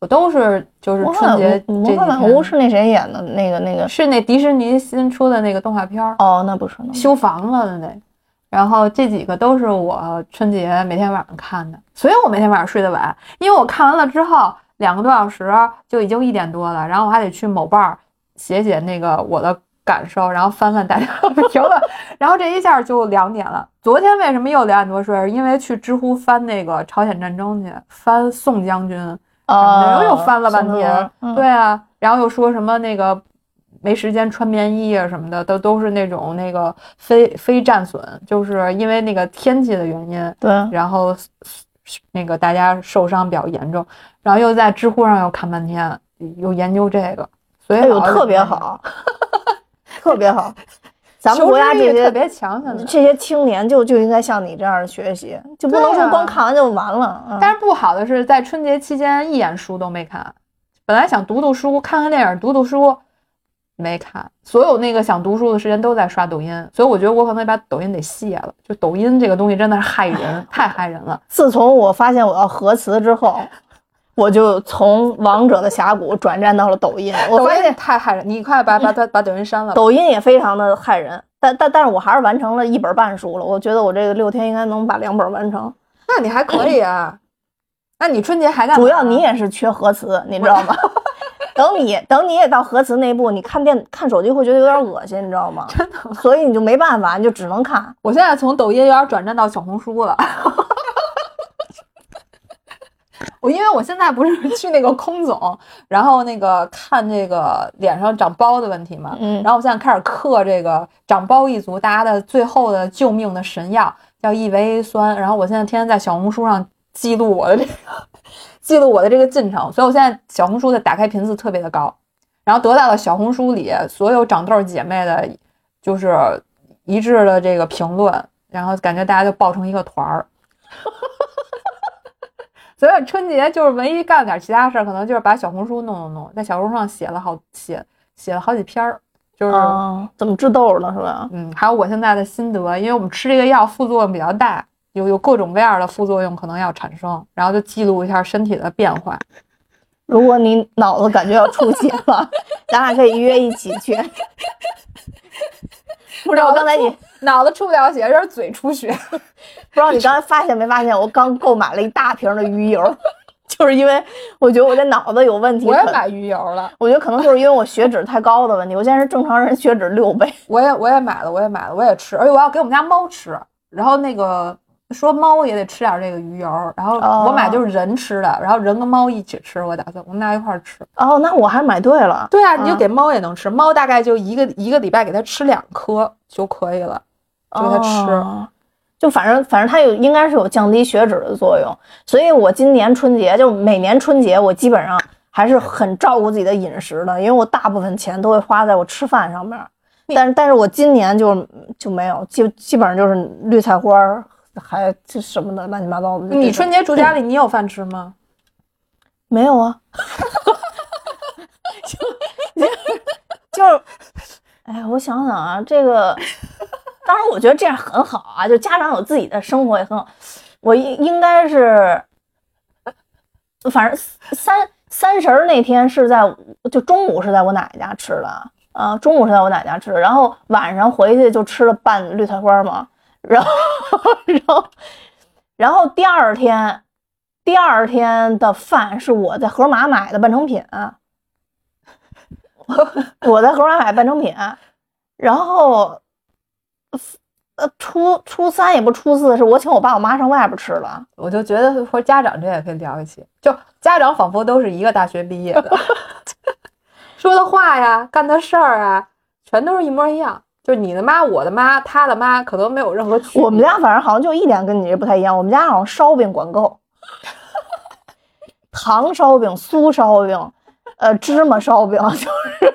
我都是就是春节。魔法满屋是那谁演的？那个那个是那迪士尼新出的那个动画片哦，那不是修房了的那。然后这几个都是我春节每天晚上看的，所以我每天晚上睡得晚，因为我看完了之后两个多小时就已经一点多了，然后我还得去某伴写写那个我的。感受，然后翻翻大家评论，然后这一下就两点了。昨天为什么又两点多睡？因为去知乎翻那个朝鲜战争去，翻宋将军，然后又翻了半天。嗯、对啊，然后又说什么那个没时间穿棉衣啊什么的，都都是那种那个非非战损，就是因为那个天气的原因。对，然后那个大家受伤比较严重，然后又在知乎上又看半天，又研究这个，所以有、哎、特别好。特别好，咱们国家这些特别强的这些青年就就应该像你这样的学习，就不能说光看完就完了。啊嗯、但是不好的是，在春节期间一眼书都没看，本来想读读书、看看电影、读读书，没看。所有那个想读书的时间都在刷抖音，所以我觉得我可能把抖音得卸了。就抖音这个东西真的是害人，太害人了。自从我发现我要核磁之后。我就从王者的峡谷转战到了抖音，我发现太害人。你快把把把抖音删了。抖音也非常的害人，但但但是我还是完成了一本半书了。我觉得我这个六天应该能把两本完成。那你还可以啊？那你春节还干嘛？主要你也是缺核磁，你知道吗？等你等你也到核磁那一步，你看电看手机会觉得有点恶心，你知道吗？真的。所以你就没办法，你就只能看。我现在从抖音有点转战到小红书了。我因为我现在不是去那个空总，然后那个看这个脸上长包的问题嘛，嗯，然后我现在开始刻这个长包一族大家的最后的救命的神药，叫异维 A 酸，然后我现在天天在小红书上记录我的这个记录我的这个进程，所以我现在小红书的打开频次特别的高，然后得到了小红书里所有长痘姐妹的就是一致的这个评论，然后感觉大家就抱成一个团儿。所以春节就是唯一干点其他事儿，可能就是把小红书弄弄弄，在小红书上写了好写写了好几篇儿，就是、哦、怎么治痘了是吧？嗯，还有我现在的心得，因为我们吃这个药副作用比较大，有有各种各样的副作用可能要产生，然后就记录一下身体的变化。如果你脑子感觉要出血了，咱俩可以约一起去。不知道我刚才你脑子出不了血，有点嘴出血。不知道你刚才发现没发现，我刚购买了一大瓶的鱼油，就是因为我觉得我这脑子有问题。我也买鱼油了，我觉得可能就是因为我血脂太高的问题。我现在是正常人血脂六倍。我也我也买了，我也买了，我也吃，而且我要给我们家猫吃。然后那个说猫也得吃点这个鱼油，然后我买就是人吃的，哦、然后人跟猫一起吃。我打算我们俩一块吃。哦，那我还买对了。对啊，你就给猫也能吃，嗯、猫大概就一个一个礼拜给它吃两颗就可以了，就给它吃。哦、就反正反正它有应该是有降低血脂的作用，所以我今年春节就每年春节我基本上还是很照顾自己的饮食的，因为我大部分钱都会花在我吃饭上面。但是但是我今年就就没有，基基本上就是绿菜花。还这什么的乱七八糟的。你春节住家里，你有饭吃吗？没有啊。就就是，哎，我想想啊，这个，当然我觉得这样很好啊，就家长有自己的生活也很好。我应应该是，反正三三十那天是在就中午是在我奶奶家吃的啊，中午是在我奶奶家吃的，然后晚上回去就吃了拌绿菜花嘛。然后，然后，然后第二天，第二天的饭是我在盒马买的半成品，我在盒马买半成品，然后，呃，初初三也不初四，是我请我爸我妈上外边吃了。我就觉得说家长这也可以聊一期，就家长仿佛都是一个大学毕业的，说的话呀，干的事儿啊，全都是一模一样。就你的妈，我的妈，他的妈，可能没有任何区别。我们家反正好像就一点跟你这不太一样，我们家好像烧饼管够，糖烧饼、酥烧饼、呃芝麻烧饼，就是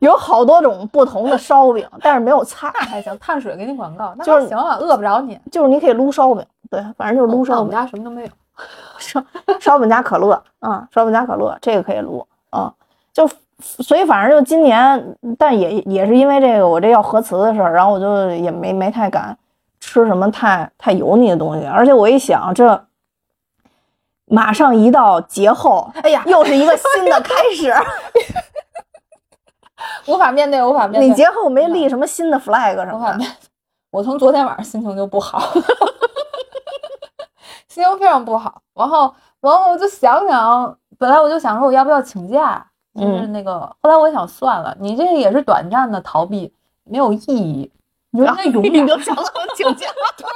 有好多种不同的烧饼，但是没有菜。那还行，碳水给你管够，那还行啊，饿不着你。就是你可以撸烧饼，对，反正就是撸烧饼。哦、我们家什么都没有，烧烧饼加可乐啊、嗯，烧饼加可乐，这个可以撸啊、嗯，就。所以反正就今年，但也也是因为这个我这要核磁的事儿，然后我就也没没太敢吃什么太太油腻的东西。而且我一想，这马上一到节后，哎呀，又是一个新的开始，无法面对，无法面对。你节后没立什么新的 flag 什么的？我从昨天晚上心情就不好，心情非常不好。然后，然后我就想想，本来我就想说，我要不要请假？就是那个，后来我想算了，你这个也是短暂的逃避，没有意义。你就应该勇敢，你就想到请假，对，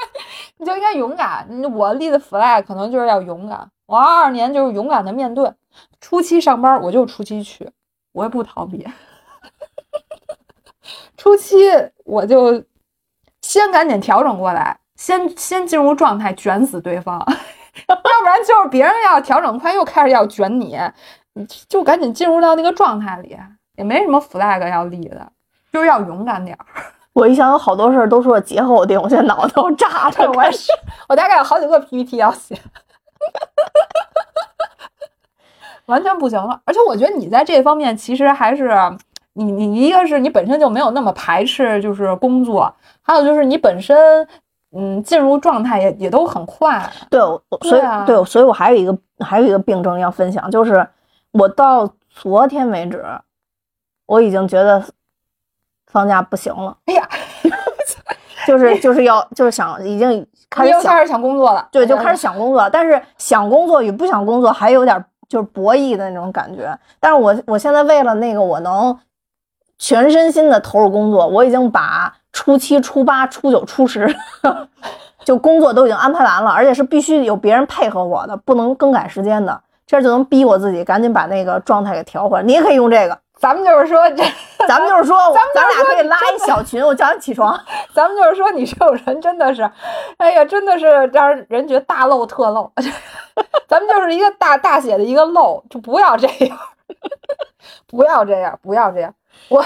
你就应该勇敢。我立的 flag 可能就是要勇敢。我二二年就是勇敢的面对，初七上班我就初七去，我也不逃避。初七我就先赶紧调整过来，先先进入状态，卷死对方，要不然就是别人要调整快，又开始要卷你。你就赶紧进入到那个状态里，也没什么 flag 要立的，就是要勇敢点儿。我一想有好多事儿都说节后定，我现在脑子都炸着。我也是，我大概有好几个 P P T 要写，完全不行了。而且我觉得你在这方面其实还是你你一个是你本身就没有那么排斥就是工作，还有就是你本身。嗯，进入状态也也都很快。对，所以 对,、啊、对，所以我还有一个还有一个病症要分享，就是我到昨天为止，我已经觉得放假不行了。哎呀，就是就是要就是想已经开始想开始想工作了，对，就开始想工作了。哎、但是想工作与不想工作还有点就是博弈的那种感觉。但是我我现在为了那个我能全身心的投入工作，我已经把。初七、初八、初九、初十，就工作都已经安排完了，而且是必须有别人配合我的，不能更改时间的，这就能逼我自己赶紧把那个状态给调回来。你也可以用这个，咱们就是说这咱们就是说，咱们俩可以拉一小群，我叫你起床。咱们就是说，你这种人真的是，哎呀，真的是让人觉得大漏特漏。咱们就是一个大大写的一个漏，就不要这样，不要这样，不要这样。我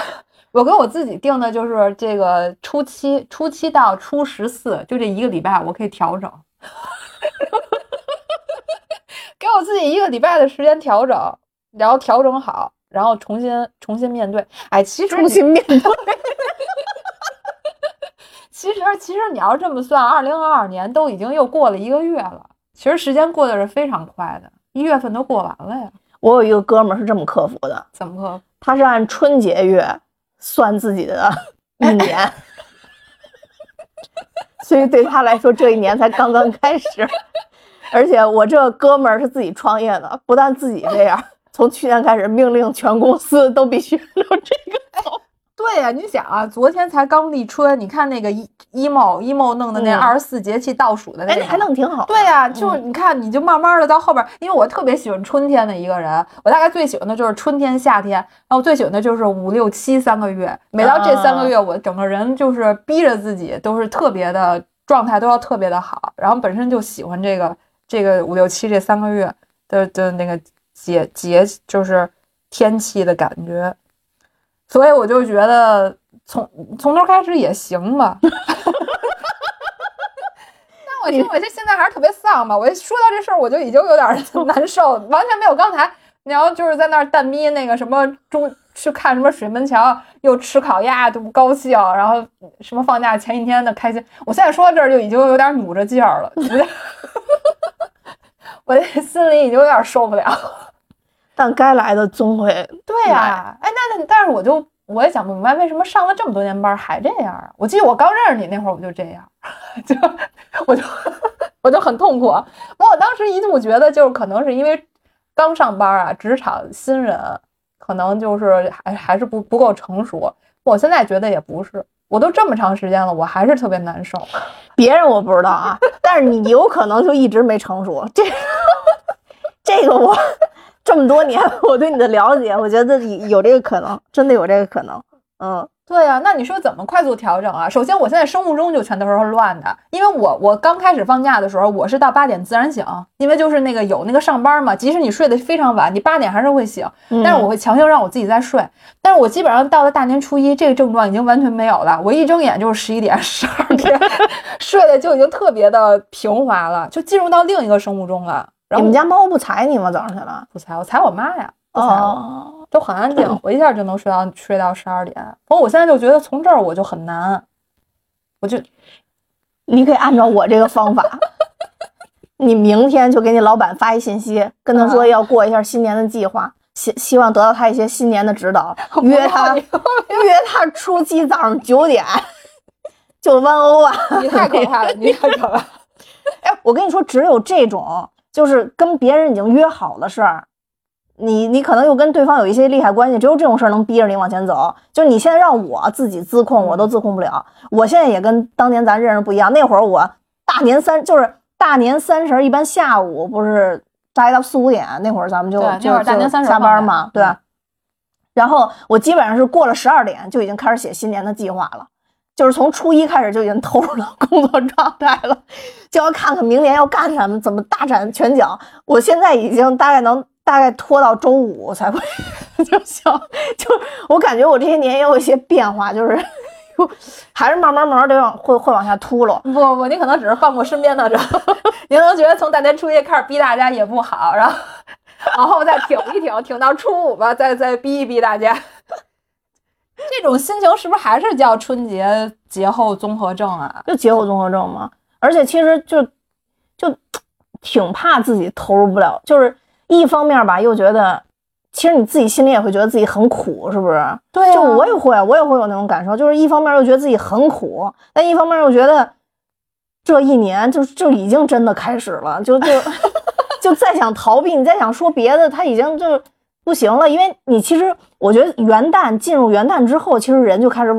我跟我自己定的就是这个初七，初七到初十四，就这一个礼拜，我可以调整。给我自己一个礼拜的时间调整，然后调整好，然后重新重新面对。哎，其实重新面对。其实其实你要这么算，二零二二年都已经又过了一个月了。其实时间过得是非常快的，一月份都过完了呀。我有一个哥们儿是这么克服的，怎么克服？他是按春节月算自己的一年，哎、所以对他来说，这一年才刚刚开始。而且我这哥们儿是自己创业的，不但自己这样，从去年开始命令全公司都必须按照这个走。对呀、啊，你想啊，昨天才刚立春，你看那个 emo emo 弄的那二十四节气倒数的那个，哎、嗯，还弄挺好。对呀、啊，就你看，你就慢慢的到后边，因为我特别喜欢春天的一个人，我大概最喜欢的就是春天、夏天，然后最喜欢的就是五六七三个月。每到这三个月，我整个人就是逼着自己，都是特别的状态都要特别的好，然后本身就喜欢这个。这个五六七这三个月的的那个节节就是天气的感觉，所以我就觉得从从头开始也行吧。那我听我这现在还是特别丧吧，我说到这事儿我就已经有点难受，完全没有刚才你要就是在那儿蛋逼那个什么中去看什么水门桥，又吃烤鸭都不高兴，然后什么放假前一天的开心，我现在说到这儿就已经有点努着劲儿了。我心里已经有点受不了，但该来的总会。对呀、啊，哎，那那但是我就我也想不明白，为什么上了这么多年班还这样啊？我记得我刚认识你那会儿我就这样，就我就我就很痛苦。我当时一度觉得就是可能是因为刚上班啊，职场新人，可能就是还还是不不够成熟。我现在觉得也不是。我都这么长时间了，我还是特别难受。别人我不知道啊，但是你有可能就一直没成熟。这这个我这么多年我对你的了解，我觉得有这个可能，真的有这个可能。嗯，对啊，那你说怎么快速调整啊？首先，我现在生物钟就全都是乱的，因为我我刚开始放假的时候，我是到八点自然醒，因为就是那个有那个上班嘛，即使你睡得非常晚，你八点还是会醒，但是我会强行让我自己再睡。嗯、但是我基本上到了大年初一，这个症状已经完全没有了，我一睁眼就是十一点、十二点，睡得就已经特别的平滑了，就进入到另一个生物钟了。然后你们家猫不踩你吗？早上起来不踩，我踩我妈呀，不踩我。哦，就很安静，我一下就能睡到睡到十二点。不过我现在就觉得从这儿我就很难，我就，你可以按照我这个方法，你明天就给你老板发一信息，跟他说要过一下新年的计划，希希望得到他一些新年的指导，约他约他初七早上九点就弯欧啊！你太可怕了，你太可怕了！哎，我跟你说，只有这种就是跟别人已经约好的事儿。你你可能又跟对方有一些利害关系，只有这种事儿能逼着你往前走。就是你现在让我自己自控，我都自控不了。我现在也跟当年咱认识不一样，那会儿我大年三就是大年三十一般下午不是大概到四五点那会儿咱们就就大年三十下班嘛，对吧、嗯？然后我基本上是过了十二点就已经开始写新年的计划了，就是从初一开始就已经投入到工作状态了，就要看看明年要干什么，怎么大展拳脚。我现在已经大概能。大概拖到周五才会就行，就我感觉我这些年也有一些变化，就是还是慢慢慢慢得往会会往下秃噜。不不，你可能只是放过身边的人，你可能觉得从大年初一开始逼大家也不好，然后然后再挺一挺，挺到初五吧，再再逼一逼大家。这种心情是不是还是叫春节节后综合症啊？就节后综合症嘛。而且其实就就挺怕自己投入不了，就是。一方面吧，又觉得，其实你自己心里也会觉得自己很苦，是不是？对、啊，就我也会，我也会有那种感受，就是一方面又觉得自己很苦，但一方面又觉得这一年就就已经真的开始了，就就就再想逃避，你再想说别的，他已经就不行了，因为你其实我觉得元旦进入元旦之后，其实人就开始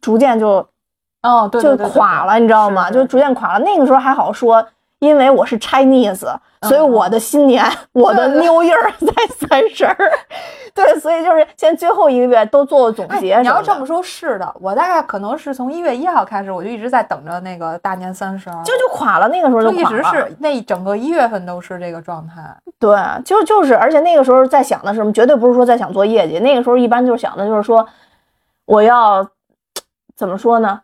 逐渐就哦，对对对对对就垮了，你知道吗？是是就逐渐垮了。那个时候还好说。因为我是 Chinese， 所以我的新年、嗯、我的 New Year 在三十儿。对，所以就是先最后一个月都做总结、哎、你要这么说是的，我大概可能是从一月一号开始我就一直在等着那个大年三十，就就垮了，那个时候就垮了，就一直是那一整个一月份都是这个状态。对，就就是而且那个时候在想的是什么，绝对不是说在想做业绩，那个时候一般就是想的就是说我要怎么说呢，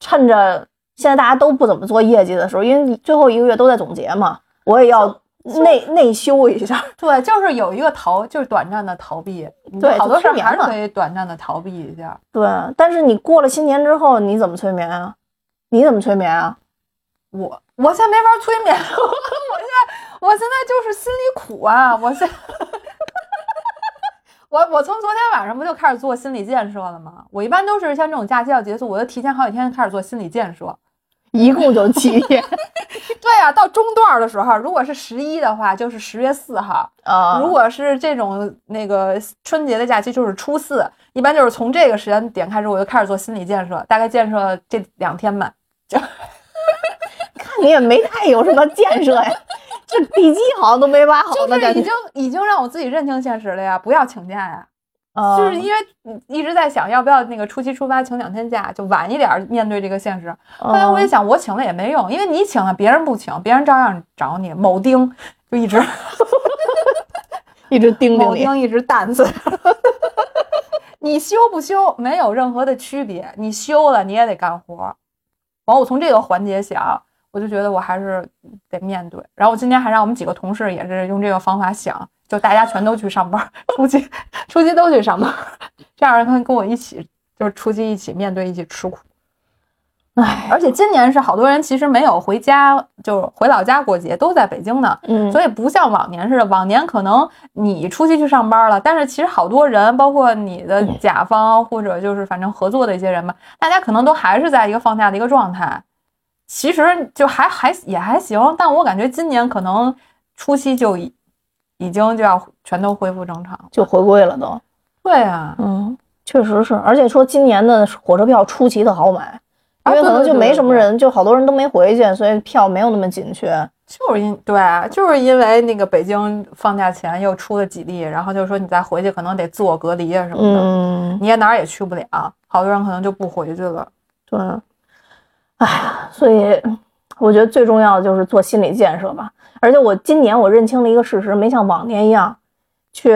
趁着现在大家都不怎么做业绩的时候，因为最后一个月都在总结嘛，我也要内内修一下。对，就是有一个逃，就是短暂的逃避。对，好多事还是可以短暂的逃避一下。对，但是你过了新年之后，你怎么催眠啊？你怎么催眠啊？我我现在没法催眠，我现在我现在就是心里苦啊，我现在。我我从昨天晚上不就开始做心理建设了吗？我一般都是像这种假期要结束，我就提前好几天开始做心理建设，一共就七天。对啊，到中段的时候，如果是十一的话，就是十月四号啊； uh, 如果是这种那个春节的假期，就是初四。一般就是从这个时间点开始，我就开始做心理建设，大概建设这两天吧。就看你也没太有什么建设呀。这笔记好像都没挖好的感觉，就是已经已经让我自己认清现实了呀，不要请假呀，嗯、就是因为一直在想要不要那个初七初八请两天假，就晚一点面对这个现实。后来我也想，我请了也没用，因为你请了别人不请，别人照样找你，某丁就一直一直盯着你，某丁一直担子。你休不休没有任何的区别，你休了你也得干活。然后我从这个环节想。我就觉得我还是得面对，然后我今天还让我们几个同事也是用这个方法想，就大家全都去上班，初七初七都去上班，这样他跟我一起就是初七一起面对一起吃苦。唉，而且今年是好多人其实没有回家，就是回老家过节，都在北京呢，嗯，所以不像往年似的，往年可能你初七去上班了，但是其实好多人，包括你的甲方或者就是反正合作的一些人吧，大家可能都还是在一个放假的一个状态。其实就还还也还行，但我感觉今年可能初期就已已经就要全都恢复正常，就回归了都。对啊，嗯，确实是，而且说今年的火车票出奇的好买，因为可能就没什么人，啊、对对对对，就好多人都没回去，所以票没有那么紧缺。就是因对、啊，就是因为那个北京放假前又出了几例，然后就说你再回去可能得自我隔离啊什么的，嗯，你也哪儿也去不了，好多人可能就不回去了。对。哎呀，所以我觉得最重要的就是做心理建设吧。而且我今年我认清了一个事实，没像往年一样去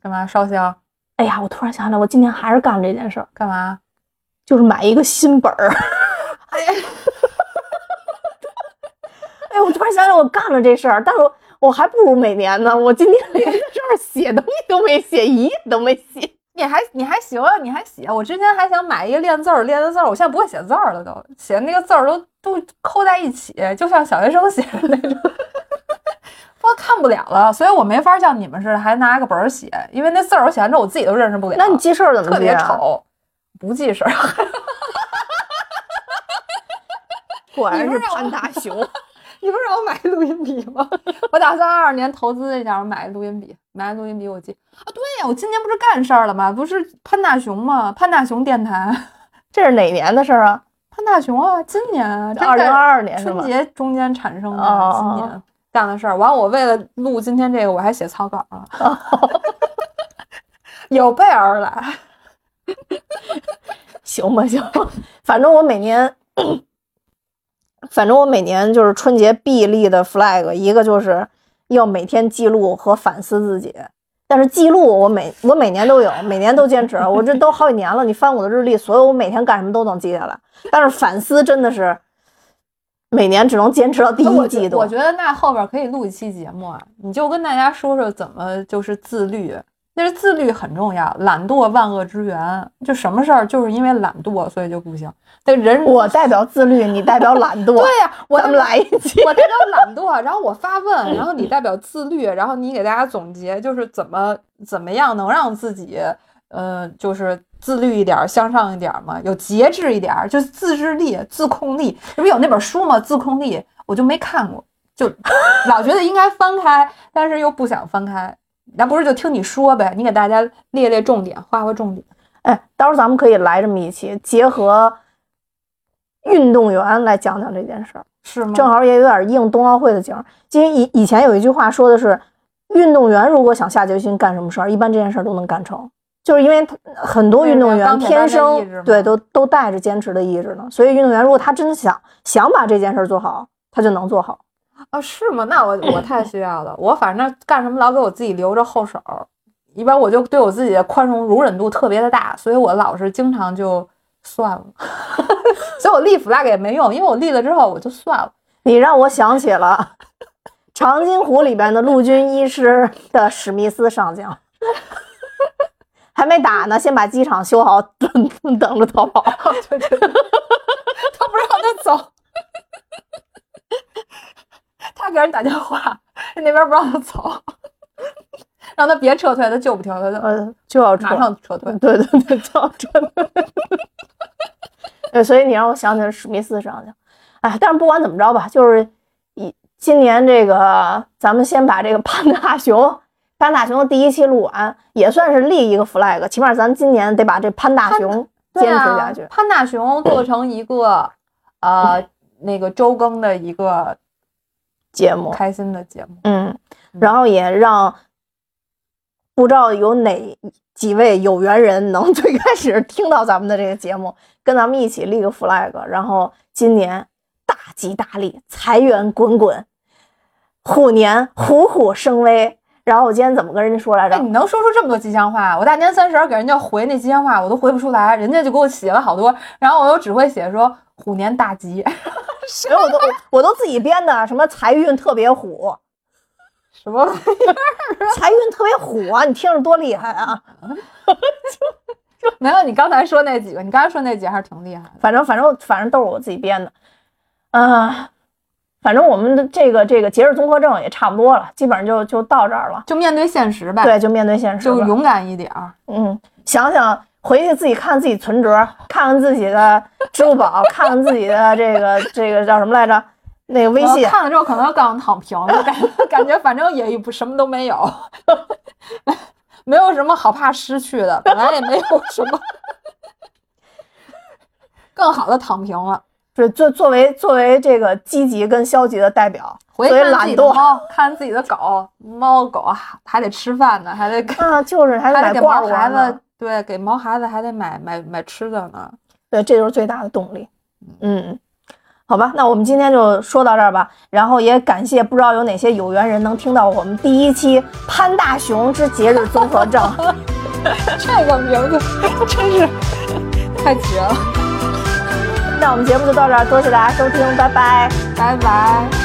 干嘛烧香。哎呀，我突然想起来，我今年还是干这件事儿。干嘛？就是买一个新本儿。哎呀，哎呀，我突然想起来我干了这事儿，但是我我还不如每年呢。我今年连这事儿写东西都没写，一页都没写。你还你还行啊，你还写。我之前还想买一个练字儿练的字儿，我现在不会写字儿了都，写那个字儿都都扣在一起，就像小学生写的那种。我看不了了，所以我没法像你们似的还拿个本儿写，因为那字儿我写完之后我自己都认识不了。那你记事儿怎么记、啊？特别丑，不记事儿。果然是潘大雄。你不是让我买录音笔吗？我打算二二年投资一下，我买录音笔，买录音笔我记啊。对呀、啊，我今年不是干事儿了吗？不是潘大雄吗？潘大雄电台，这是哪年的事儿啊？潘大雄啊，今年啊，二零二二年春节中间产生的，哦、今年干的事儿。完，我为了录今天这个，我还写草稿了，哦、有备而来。行吧，行吧，反正我每年。反正我每年就是春节必立的 flag， 一个就是要每天记录和反思自己。但是记录我每我每年都有，每年都坚持，我这都好几年了。你翻我的日历，所有我每天干什么都能记下来。但是反思真的是每年只能坚持到第一季度。我觉得那后边可以录一期节目啊，你就跟大家说说怎么就是自律。但是自律很重要，懒惰万恶之源，就什么事儿就是因为懒惰所以就不行。对人，我代表自律，你代表懒惰。对呀、啊，我咱们来一期。我代表懒惰，然后我发问，然后你代表自律，然后你给大家总结，就是怎么怎么样能让自己，呃，就是自律一点，向上一点嘛，有节制一点，就是自制力、自控力。这不有那本书吗？自控力，我就没看过，就老觉得应该翻开，但是又不想翻开。那不是就听你说呗，你给大家列列重点，画画重点。哎，到时候咱们可以来这么一期，结合运动员来讲讲这件事儿。是吗？正好也有点应冬奥会的景儿。其实以以前有一句话说的是，运动员如果想下决心干什么事儿，一般这件事儿都能干成，就是因为很多运动员天生对都都带着坚持的意志呢。所以运动员如果他真的想想把这件事儿做好，他就能做好。啊，是吗？那我我太需要了。我反正干什么老给我自己留着后手，一般我就对我自己的宽容容忍度特别的大，所以我老是经常就算了。所以我立 flag 也没用，因为我立了之后我就算了。你让我想起了长津湖里边的陆军医师的史密斯上将，还没打呢，先把机场修好，等等着逃跑。对对对，他不让他走。他给人打电话，那边不让他走，让他别撤退，他救不掉，他就、呃、就要马上撤退。对对对，就要撤退。对，所以你让我想起了史密斯上将。哎，但是不管怎么着吧，就是以今年这个，咱们先把这个潘大熊，潘大熊的第一期录完，也算是立一个 flag， 起码咱今年得把这潘大熊坚持下去。潘, 潘大熊做成一个呃那个周更的一个。节目，开心的节目，嗯，然后也让不知道有哪几位有缘人能最开始听到咱们的这个节目，跟咱们一起立个 flag， 然后今年大吉大利，财源滚滚，虎年虎虎生威。然后我今天怎么跟人家说来着？哎，你能说出这么多吉祥话？我大年三十给人家回那吉祥话，我都回不出来，人家就给我写了好多，然后我又只会写说虎年大吉。然后我都我都自己编的，什么财运特别虎，什么玩意儿？财运特别虎啊！你听着多厉害啊！没有，你刚才说那几个，你刚才说那几个还是挺厉害的。反正反正反正都是我自己编的，嗯、呃。反正我们的这个这个节日综合症也差不多了，基本上就就到这儿了，就面对现实呗。对，就面对现实，就勇敢一点儿。嗯，想想回去自己看自己存折，看看自己的支付宝，看看自己的这个这个叫什么来着？那个微信。看了之后可能刚躺平，就感觉感觉反正也不什么都没有，没有什么好怕失去的，本来也没有什么更好的躺平了。是作作为作为这个积极跟消极的代表，回看自己的猫，看自己的狗，猫狗还得吃饭呢，还得啊，就是还得给毛孩子，对，给毛孩子还得买买买吃的呢，对，这就是最大的动力。嗯，好吧，那我们今天就说到这儿吧。然后也感谢不知道有哪些有缘人能听到我们第一期《潘大熊之节日综合症》，这个名字真是太绝了。那我们节目就到这儿，多谢大家收听，拜拜，拜拜。